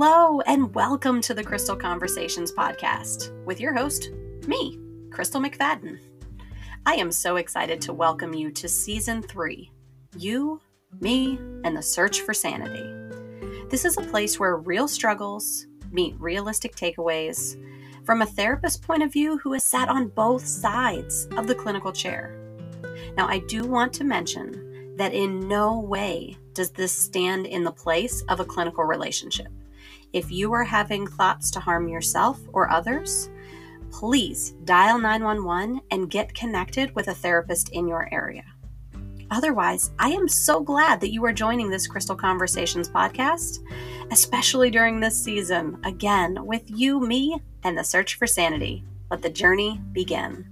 Hello and welcome to the Crystal Conversations podcast with your host, me, Crystal McFadden. I am so excited to welcome you to Season 3, You, Me, and the Search for Sanity. This is a place where real struggles meet realistic takeaways from a therapist's point of view who has sat on both sides of the clinical chair. Now, I do want to mention that in no way does this stand in the place of a clinical relationship. If you are having thoughts to harm yourself or others, please dial 911 and get connected with a therapist in your area. Otherwise, I am so glad that you are joining this Crystal Conversations podcast, especially during this season, again, with you, me, and the search for sanity. Let the journey begin.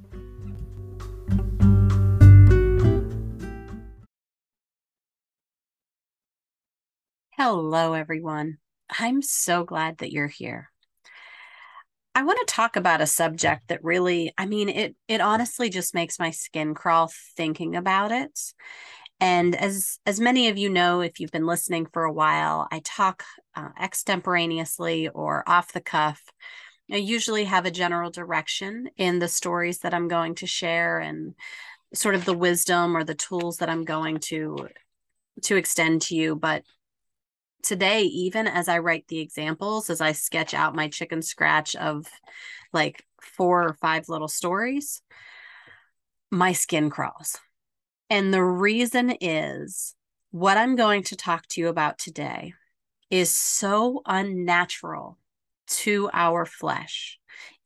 Hello, everyone. I'm so glad that you're here. I want to talk about a subject that really, it honestly just makes my skin crawl thinking about it. And as many of you know, if you've been listening for a while, I talk extemporaneously or off the cuff. I usually have a general direction in the stories that I'm going to share and sort of the wisdom or the tools that I'm going to extend to you. But today, even as I write the examples, as I sketch out my chicken scratch of like 4 or 5 little stories, my skin crawls. And the reason is what I'm going to talk to you about today is so unnatural to our flesh.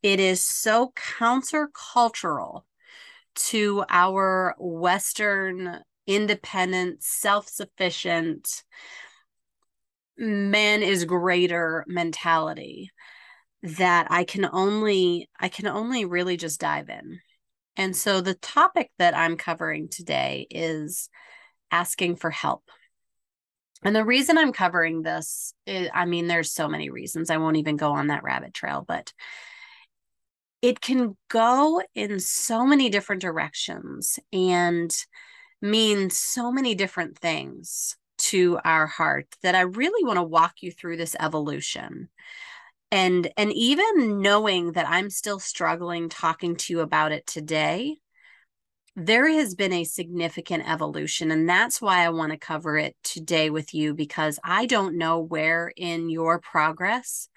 It is so countercultural to our Western, independent, self-sufficient, man is greater mentality that I can only really just dive in. And so the topic that I'm covering today is asking for help. And the reason I'm covering this is, there's so many reasons. I won't even go on that rabbit trail, but it can go in so many different directions and mean so many different things to our heart that I really want to walk you through this evolution. And even knowing that I'm still struggling talking to you about it today, there has been a significant evolution. And that's why I want to cover it today with you, because I don't know where in your progress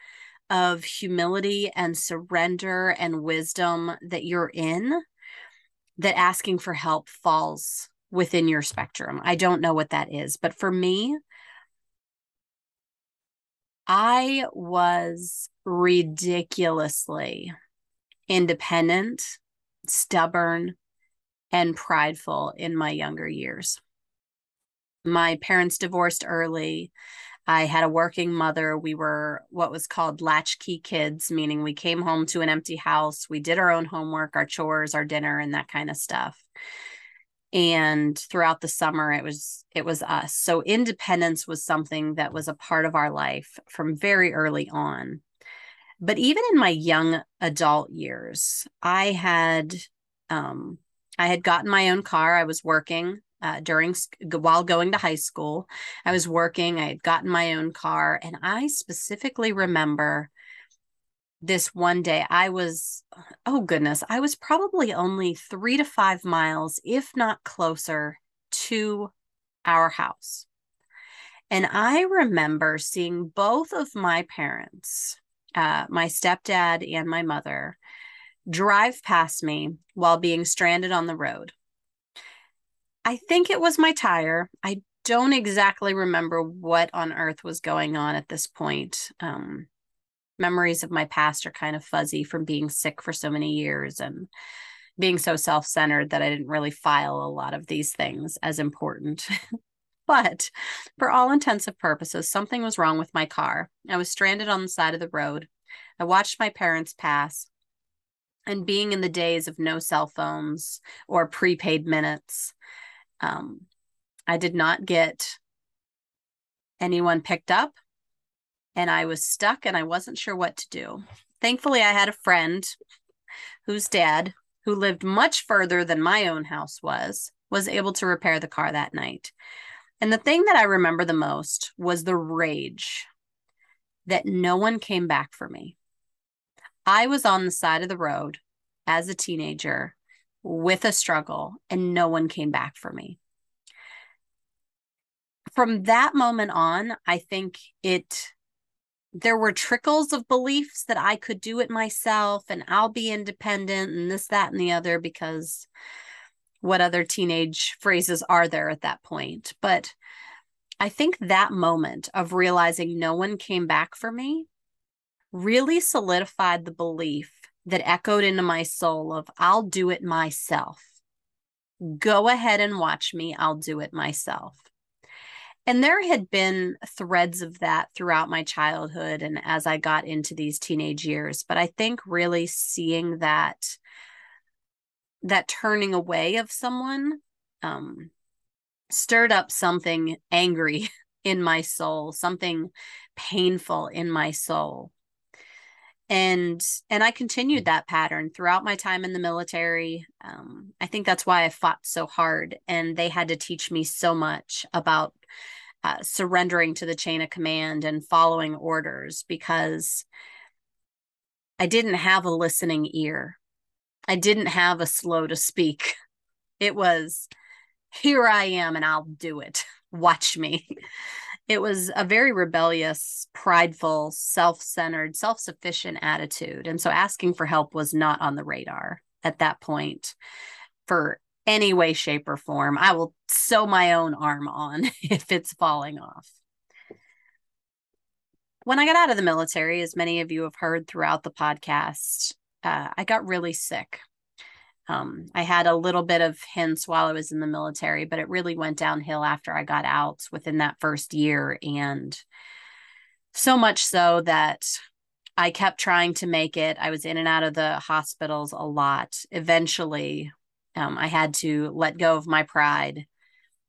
of humility and surrender and wisdom that you're in, that asking for help falls within your spectrum. I don't know what that is. But for me, I was ridiculously independent, stubborn, and prideful in my younger years. My parents divorced early. I had a working mother. We were what was called latchkey kids, meaning we came home to an empty house. We did our own homework, our chores, our dinner, and that kind of stuff. And throughout the summer, it was us. So independence was something that was a part of our life from very early on. But even in my young adult years, I had gotten my own car. I was working while going to high school. I was working. I had gotten my own car, and I specifically remember this one day, I was probably only 3 to 5 miles, if not closer, to our house. And I remember seeing both of my parents, my stepdad and my mother, drive past me while being stranded on the road. I think it was my tire. I don't exactly remember what on earth was going on at this point. Memories of my past are kind of fuzzy from being sick for so many years and being so self-centered that I didn't really file a lot of these things as important. But for all intents and purposes, something was wrong with my car. I was stranded on the side of the road. I watched my parents pass, and being in the days of no cell phones or prepaid minutes, I did not get anyone picked up. And I was stuck and I wasn't sure what to do. Thankfully, I had a friend whose dad, who lived much further than my own house was able to repair the car that night. And the thing that I remember the most was the rage that no one came back for me. I was on the side of the road as a teenager with a struggle, and no one came back for me. From that moment on, I think there were trickles of beliefs that I could do it myself and I'll be independent and this, that, and the other, because what other teenage phrases are there at that point? But I think that moment of realizing no one came back for me really solidified the belief that echoed into my soul of, I'll do it myself. Go ahead and watch me. I'll do it myself. And there had been threads of that throughout my childhood and as I got into these teenage years. But I think really seeing that turning away of someone stirred up something angry in my soul, something painful in my soul. And I continued that pattern throughout my time in the military. I think that's why I fought so hard. And they had to teach me so much about surrendering to the chain of command and following orders, because I didn't have a listening ear. I didn't have a slow to speak. It was, here I am and I'll do it. Watch me. It was a very rebellious, prideful, self-centered, self-sufficient attitude. And so asking for help was not on the radar at that point for any way, shape, or form. I will sew my own arm on if it's falling off. When I got out of the military, as many of you have heard throughout the podcast, I got really sick. I had a little bit of hints while I was in the military, but it really went downhill after I got out within that first year. And so much so that I kept trying to make it. I was in and out of the hospitals a lot. Eventually, I had to let go of my pride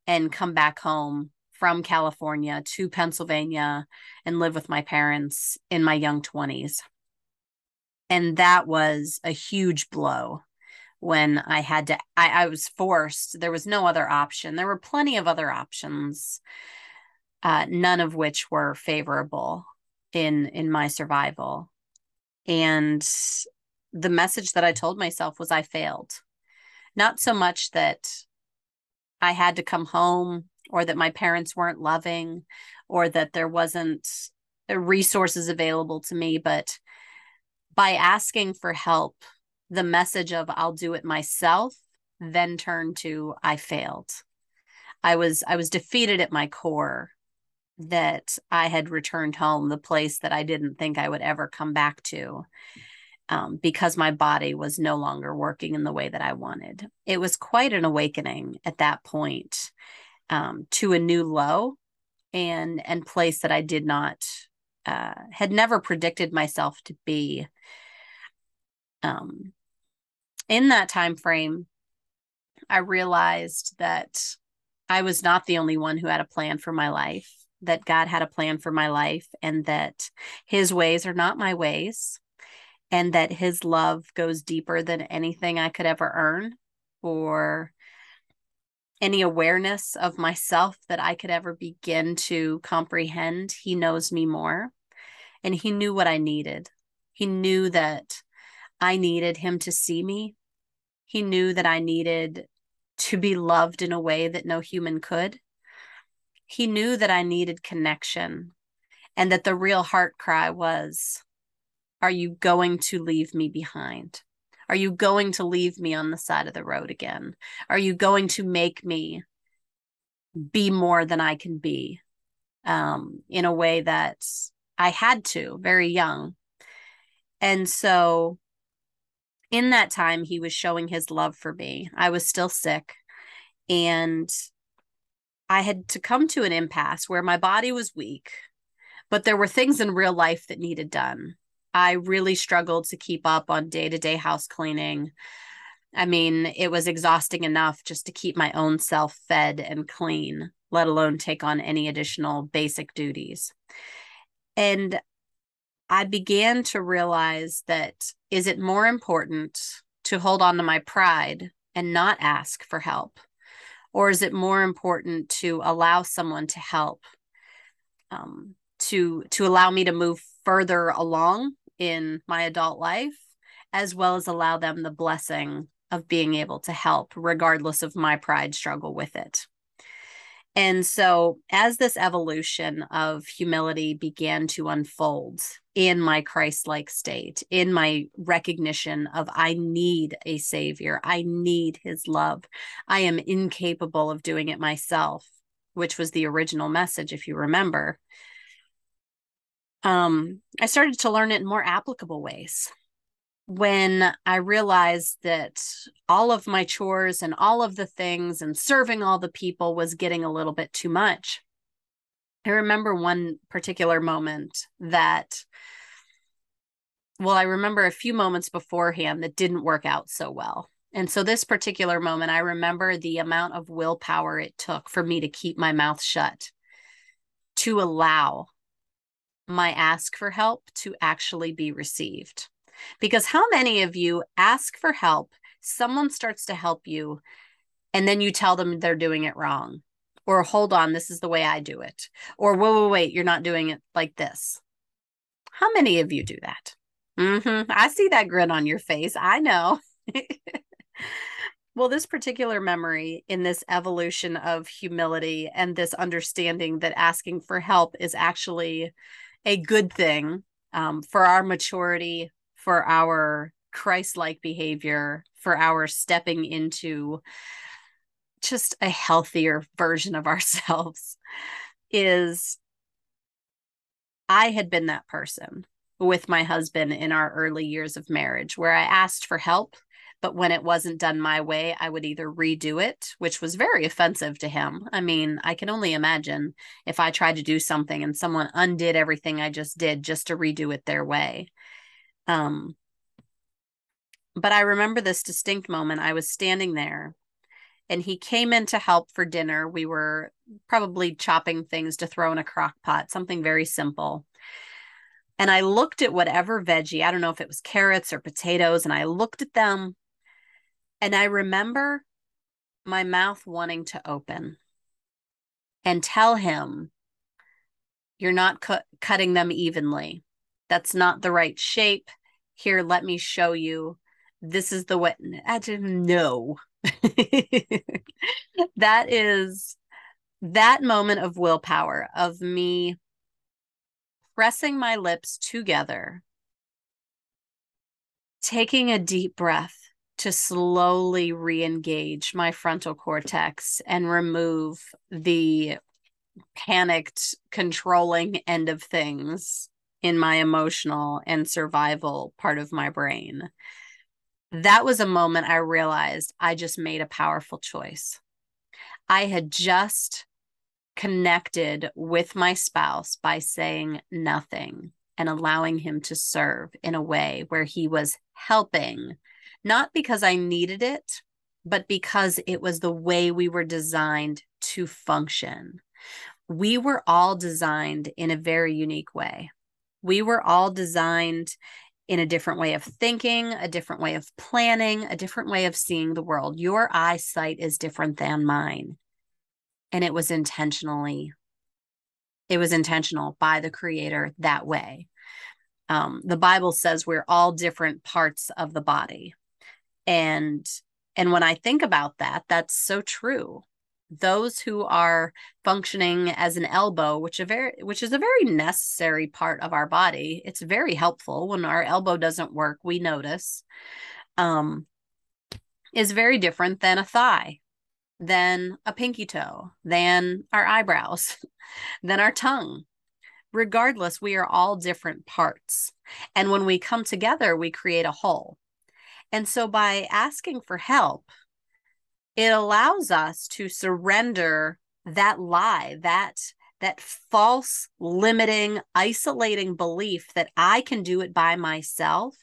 and come back home from California to Pennsylvania and live with my parents in my young 20s. And that was a huge blow. When I had to, I was forced, there was no other option. There were plenty of other options, none of which were favorable in my survival. And the message that I told myself was I failed. Not so much that I had to come home or that my parents weren't loving or that there wasn't resources available to me, but by asking for help, the message of I'll do it myself then turned to I failed. I was defeated at my core, that I had returned home, the place that I didn't think I would ever come back to, because my body was no longer working in the way that I wanted. It was quite an awakening at that point, to a new low and place that I did not, had never predicted myself to be. In that time frame, I realized that I was not the only one who had a plan for my life, that God had a plan for my life, and that his ways are not my ways, and that his love goes deeper than anything I could ever earn or any awareness of myself that I could ever begin to comprehend. He knows me more, and he knew what I needed. He knew that I needed him to see me. He knew that I needed to be loved in a way that no human could. He knew that I needed connection, and that the real heart cry was, are you going to leave me behind? Are you going to leave me on the side of the road again? Are you going to make me be more than I can be, in a way that I had to very young? And so in that time, he was showing his love for me. I was still sick, and I had to come to an impasse where my body was weak, but there were things in real life that needed done. I really struggled to keep up on day-to-day house cleaning. I mean, it was exhausting enough just to keep my own self fed and clean, let alone take on any additional basic duties. And I began to realize that, is it more important to hold on to my pride and not ask for help? Or is it more important to allow someone to help? to allow me to move further along in my adult life, as well as allow them the blessing of being able to help, regardless of my pride struggle with it. And so as this evolution of humility began to unfold in my Christ-like state, in my recognition of I need a savior, I need his love, I am incapable of doing it myself, which was the original message, if you remember, I started to learn it in more applicable ways. When I realized that all of my chores and all of the things and serving all the people was getting a little bit too much. I remember one particular moment that, well, I remember a few moments beforehand that didn't work out so well. And so this particular moment, I remember the amount of willpower it took for me to keep my mouth shut, to allow my ask for help to actually be received. Because how many of you ask for help, someone starts to help you, and then you tell them they're doing it wrong? Or hold on, this is the way I do it. Or wait, you're not doing it like this. How many of you do that? I see that grin on your face. I know. Well, this particular memory in this evolution of humility and this understanding that asking for help is actually a good thing for our maturity, for our Christ-like behavior, for our stepping into just a healthier version of ourselves, is I had been that person with my husband in our early years of marriage where I asked for help, but when it wasn't done my way, I would either redo it, which was very offensive to him. I mean, I can only imagine if I tried to do something and someone undid everything I just did just to redo it their way. But I remember this distinct moment. I was standing there and he came in to help for dinner. We were probably chopping things to throw in a crock pot, something very simple. And I looked at whatever veggie, I don't know if it was carrots or potatoes, and I looked at them and I remember my mouth wanting to open and tell him, you're not cutting them evenly. That's not the right shape. Here, let me show you. This is the way. I didn't know. That is that moment of willpower, of me pressing my lips together, taking a deep breath to slowly re-engage my frontal cortex and remove the panicked, controlling end of things in my emotional and survival part of my brain. That was a moment I realized I just made a powerful choice. I had just connected with my spouse by saying nothing and allowing him to serve in a way where he was helping, not because I needed it, but because it was the way we were designed to function. We were all designed in a very unique way. We were all designed in a different way of thinking, a different way of planning, a different way of seeing the world. Your eyesight is different than mine. And it was intentional by the Creator that way. The Bible says we're all different parts of the body. And when I think about that, that's so true. Those who are functioning as an elbow, which is a very necessary part of our body. It's very helpful when our elbow doesn't work, we notice, is very different than a thigh, than a pinky toe, than our eyebrows, than our tongue. Regardless, we are all different parts. And when we come together, we create a whole. And so by asking for help, it allows us to surrender that lie, that false, limiting, isolating belief that I can do it by myself.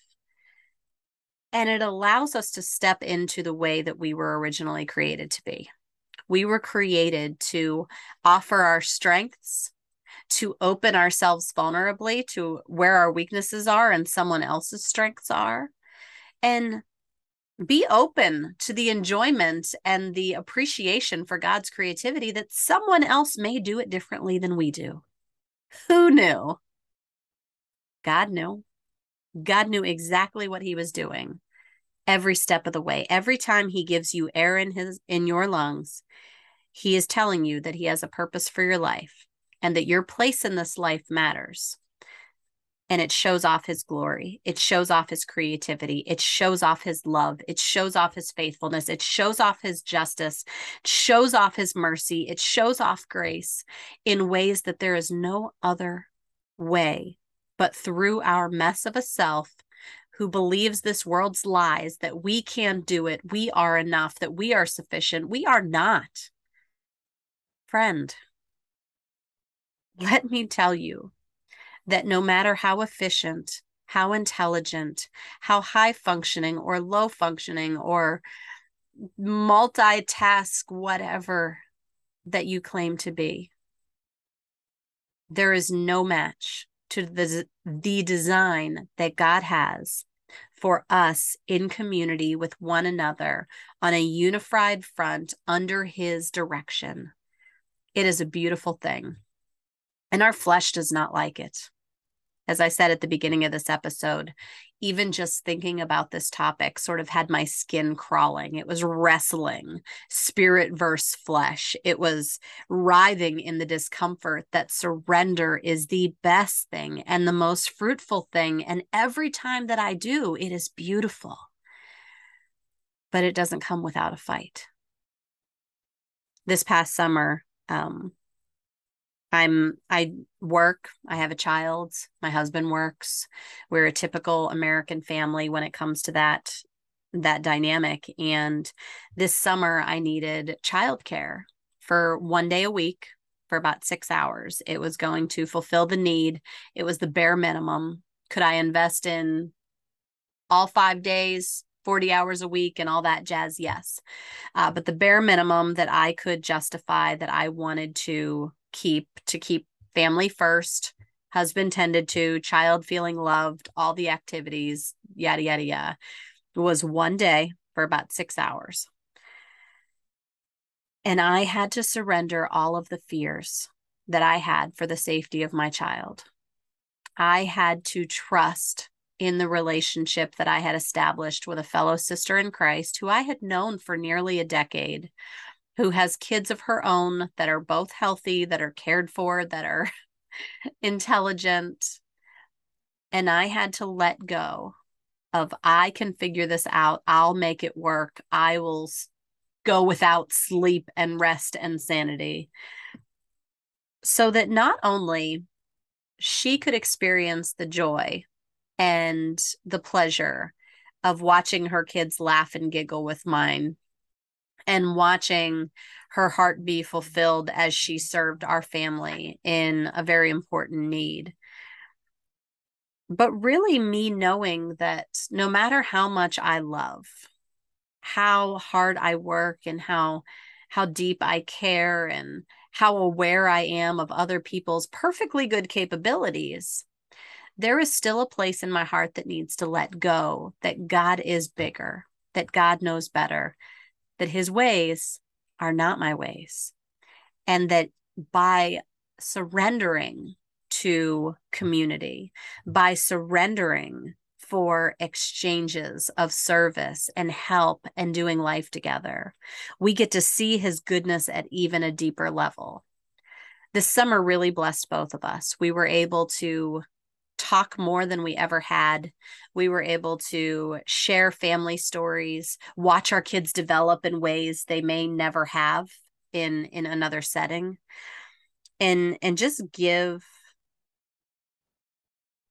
And it allows us to step into the way that we were originally created to be. We were created to offer our strengths, to open ourselves vulnerably to where our weaknesses are and someone else's strengths are. And be open to the enjoyment and the appreciation for God's creativity that someone else may do it differently than we do. Who knew? God knew. God knew exactly what he was doing every step of the way. Every time he gives you air in your lungs, he is telling you that he has a purpose for your life and that your place in this life matters. And it shows off his glory. It shows off his creativity. It shows off his love. It shows off his faithfulness. It shows off his justice. It shows off his mercy. It shows off grace in ways that there is no other way but through our mess of a self who believes this world's lies that we can do it, we are enough, that we are sufficient. We are not. Friend, let me tell you that no matter how efficient, how intelligent, how high functioning or low functioning or multitask, whatever that you claim to be, there is no match to the design that God has for us in community with one another on a unified front under his direction. It is a beautiful thing. And our flesh does not like it. As I said at the beginning of this episode, even just thinking about this topic sort of had my skin crawling. It was wrestling, spirit versus flesh. It was writhing in the discomfort that surrender is the best thing and the most fruitful thing. And every time that I do, it is beautiful. But it doesn't come without a fight. This past summer, I work, I have a child, my husband works. We're a typical American family when it comes to that dynamic. And this summer I needed childcare for one day a week for about 6 hours. It was going to fulfill the need. It was the bare minimum. Could I invest in all 5 days, 40 hours a week and all that jazz? Yes. But the bare minimum that I could justify that I wanted to keep family first, husband tended to, child feeling loved, all the activities, yada, yada, yada, was one day for about 6 hours. And I had to surrender all of the fears that I had for the safety of my child. I had to trust in the relationship that I had established with a fellow sister in Christ who I had known for nearly a decade, who has kids of her own that are both healthy, that are cared for, that are intelligent. And I had to let go of, I can figure this out. I'll make it work. I will go without sleep and rest and sanity. So that not only she could experience the joy and the pleasure of watching her kids laugh and giggle with mine, and watching her heart be fulfilled as she served our family in a very important need. But really me knowing that no matter how much I love, how hard I work and how deep I care and how aware I am of other people's perfectly good capabilities, there is still a place in my heart that needs to let go, that God is bigger, that God knows better, that his ways are not my ways, and that by surrendering to community, by surrendering for exchanges of service and help and doing life together, we get to see his goodness at even a deeper level. This summer really blessed both of us. We were able to talk more than we ever had. We were able to share family stories, watch our kids develop in ways they may never have in another setting, and just give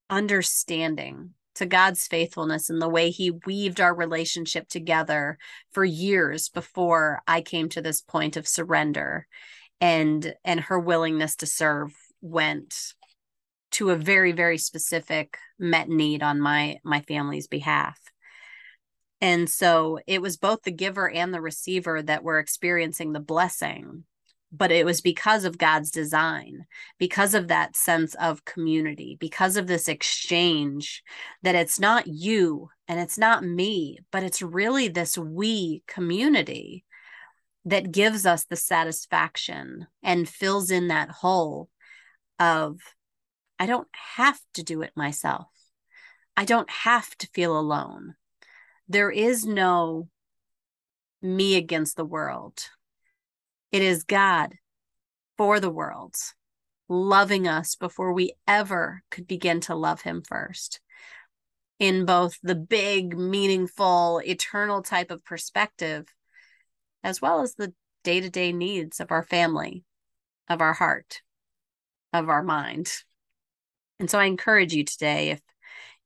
understanding to God's faithfulness and the way he weaved our relationship together for years before I came to this point of surrender, and her willingness to serve went to a very, very specific met need on my family's behalf. And so it was both the giver and the receiver that were experiencing the blessing, but it was because of God's design, because of that sense of community, because of this exchange that it's not you and it's not me, but it's really this we community that gives us the satisfaction and fills in that hole of I don't have to do it myself. I don't have to feel alone. There is no me against the world. It is God for the world, loving us before we ever could begin to love him first. In both the big, meaningful, eternal type of perspective, as well as the day-to-day needs of our family, of our heart, of our mind. And so I encourage you today, if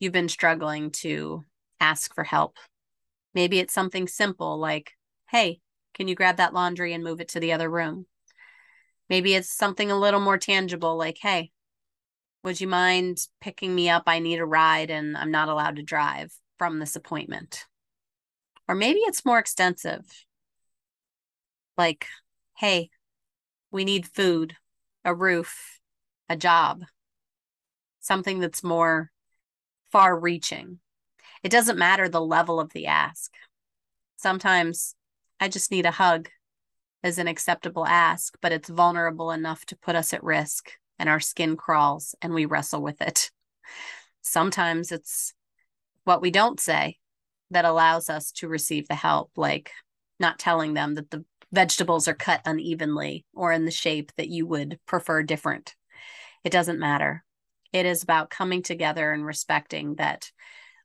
you've been struggling, to ask for help. Maybe it's something simple like, hey, can you grab that laundry and move it to the other room? Maybe it's something a little more tangible like, hey, would you mind picking me up? I need a ride and I'm not allowed to drive from this appointment. Or maybe it's more extensive. Like, hey, we need food, a roof, a job, something that's more far-reaching. It doesn't matter the level of the ask. Sometimes I just need a hug as an acceptable ask, but it's vulnerable enough to put us at risk and our skin crawls and we wrestle with it. Sometimes it's what we don't say that allows us to receive the help, like not telling them that the vegetables are cut unevenly or in the shape that you would prefer different. It doesn't matter. It is about coming together and respecting that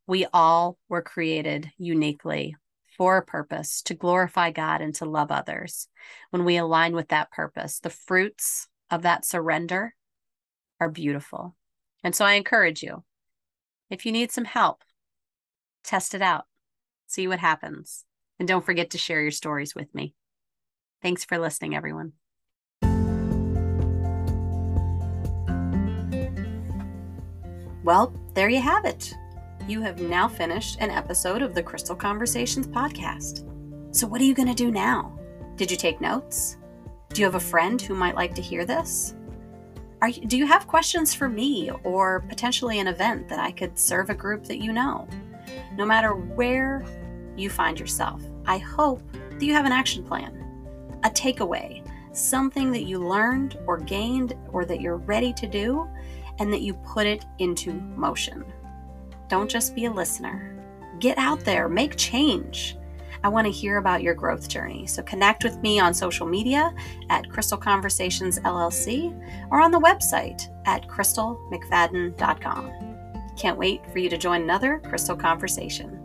we all were created uniquely for a purpose, to glorify God and to love others. When we align with that purpose, the fruits of that surrender are beautiful. And so I encourage you, if you need some help, test it out, see what happens. And don't forget to share your stories with me. Thanks for listening, everyone. Well, there you have it. You have now finished an episode of the Crystal Conversations podcast. So what are you going to do now? Did you take notes? Do you have a friend who might like to hear this? Do you have questions for me or potentially an event that I could serve a group that you know? No matter where you find yourself, I hope that you have an action plan, a takeaway, something that you learned or gained or that you're ready to do, and that you put it into motion. Don't just be a listener. Get out there, make change. I want to hear about your growth journey. So connect with me on social media at Crystal Conversations LLC or on the website at crystalmcfadden.com. Can't wait for you to join another Crystal Conversation.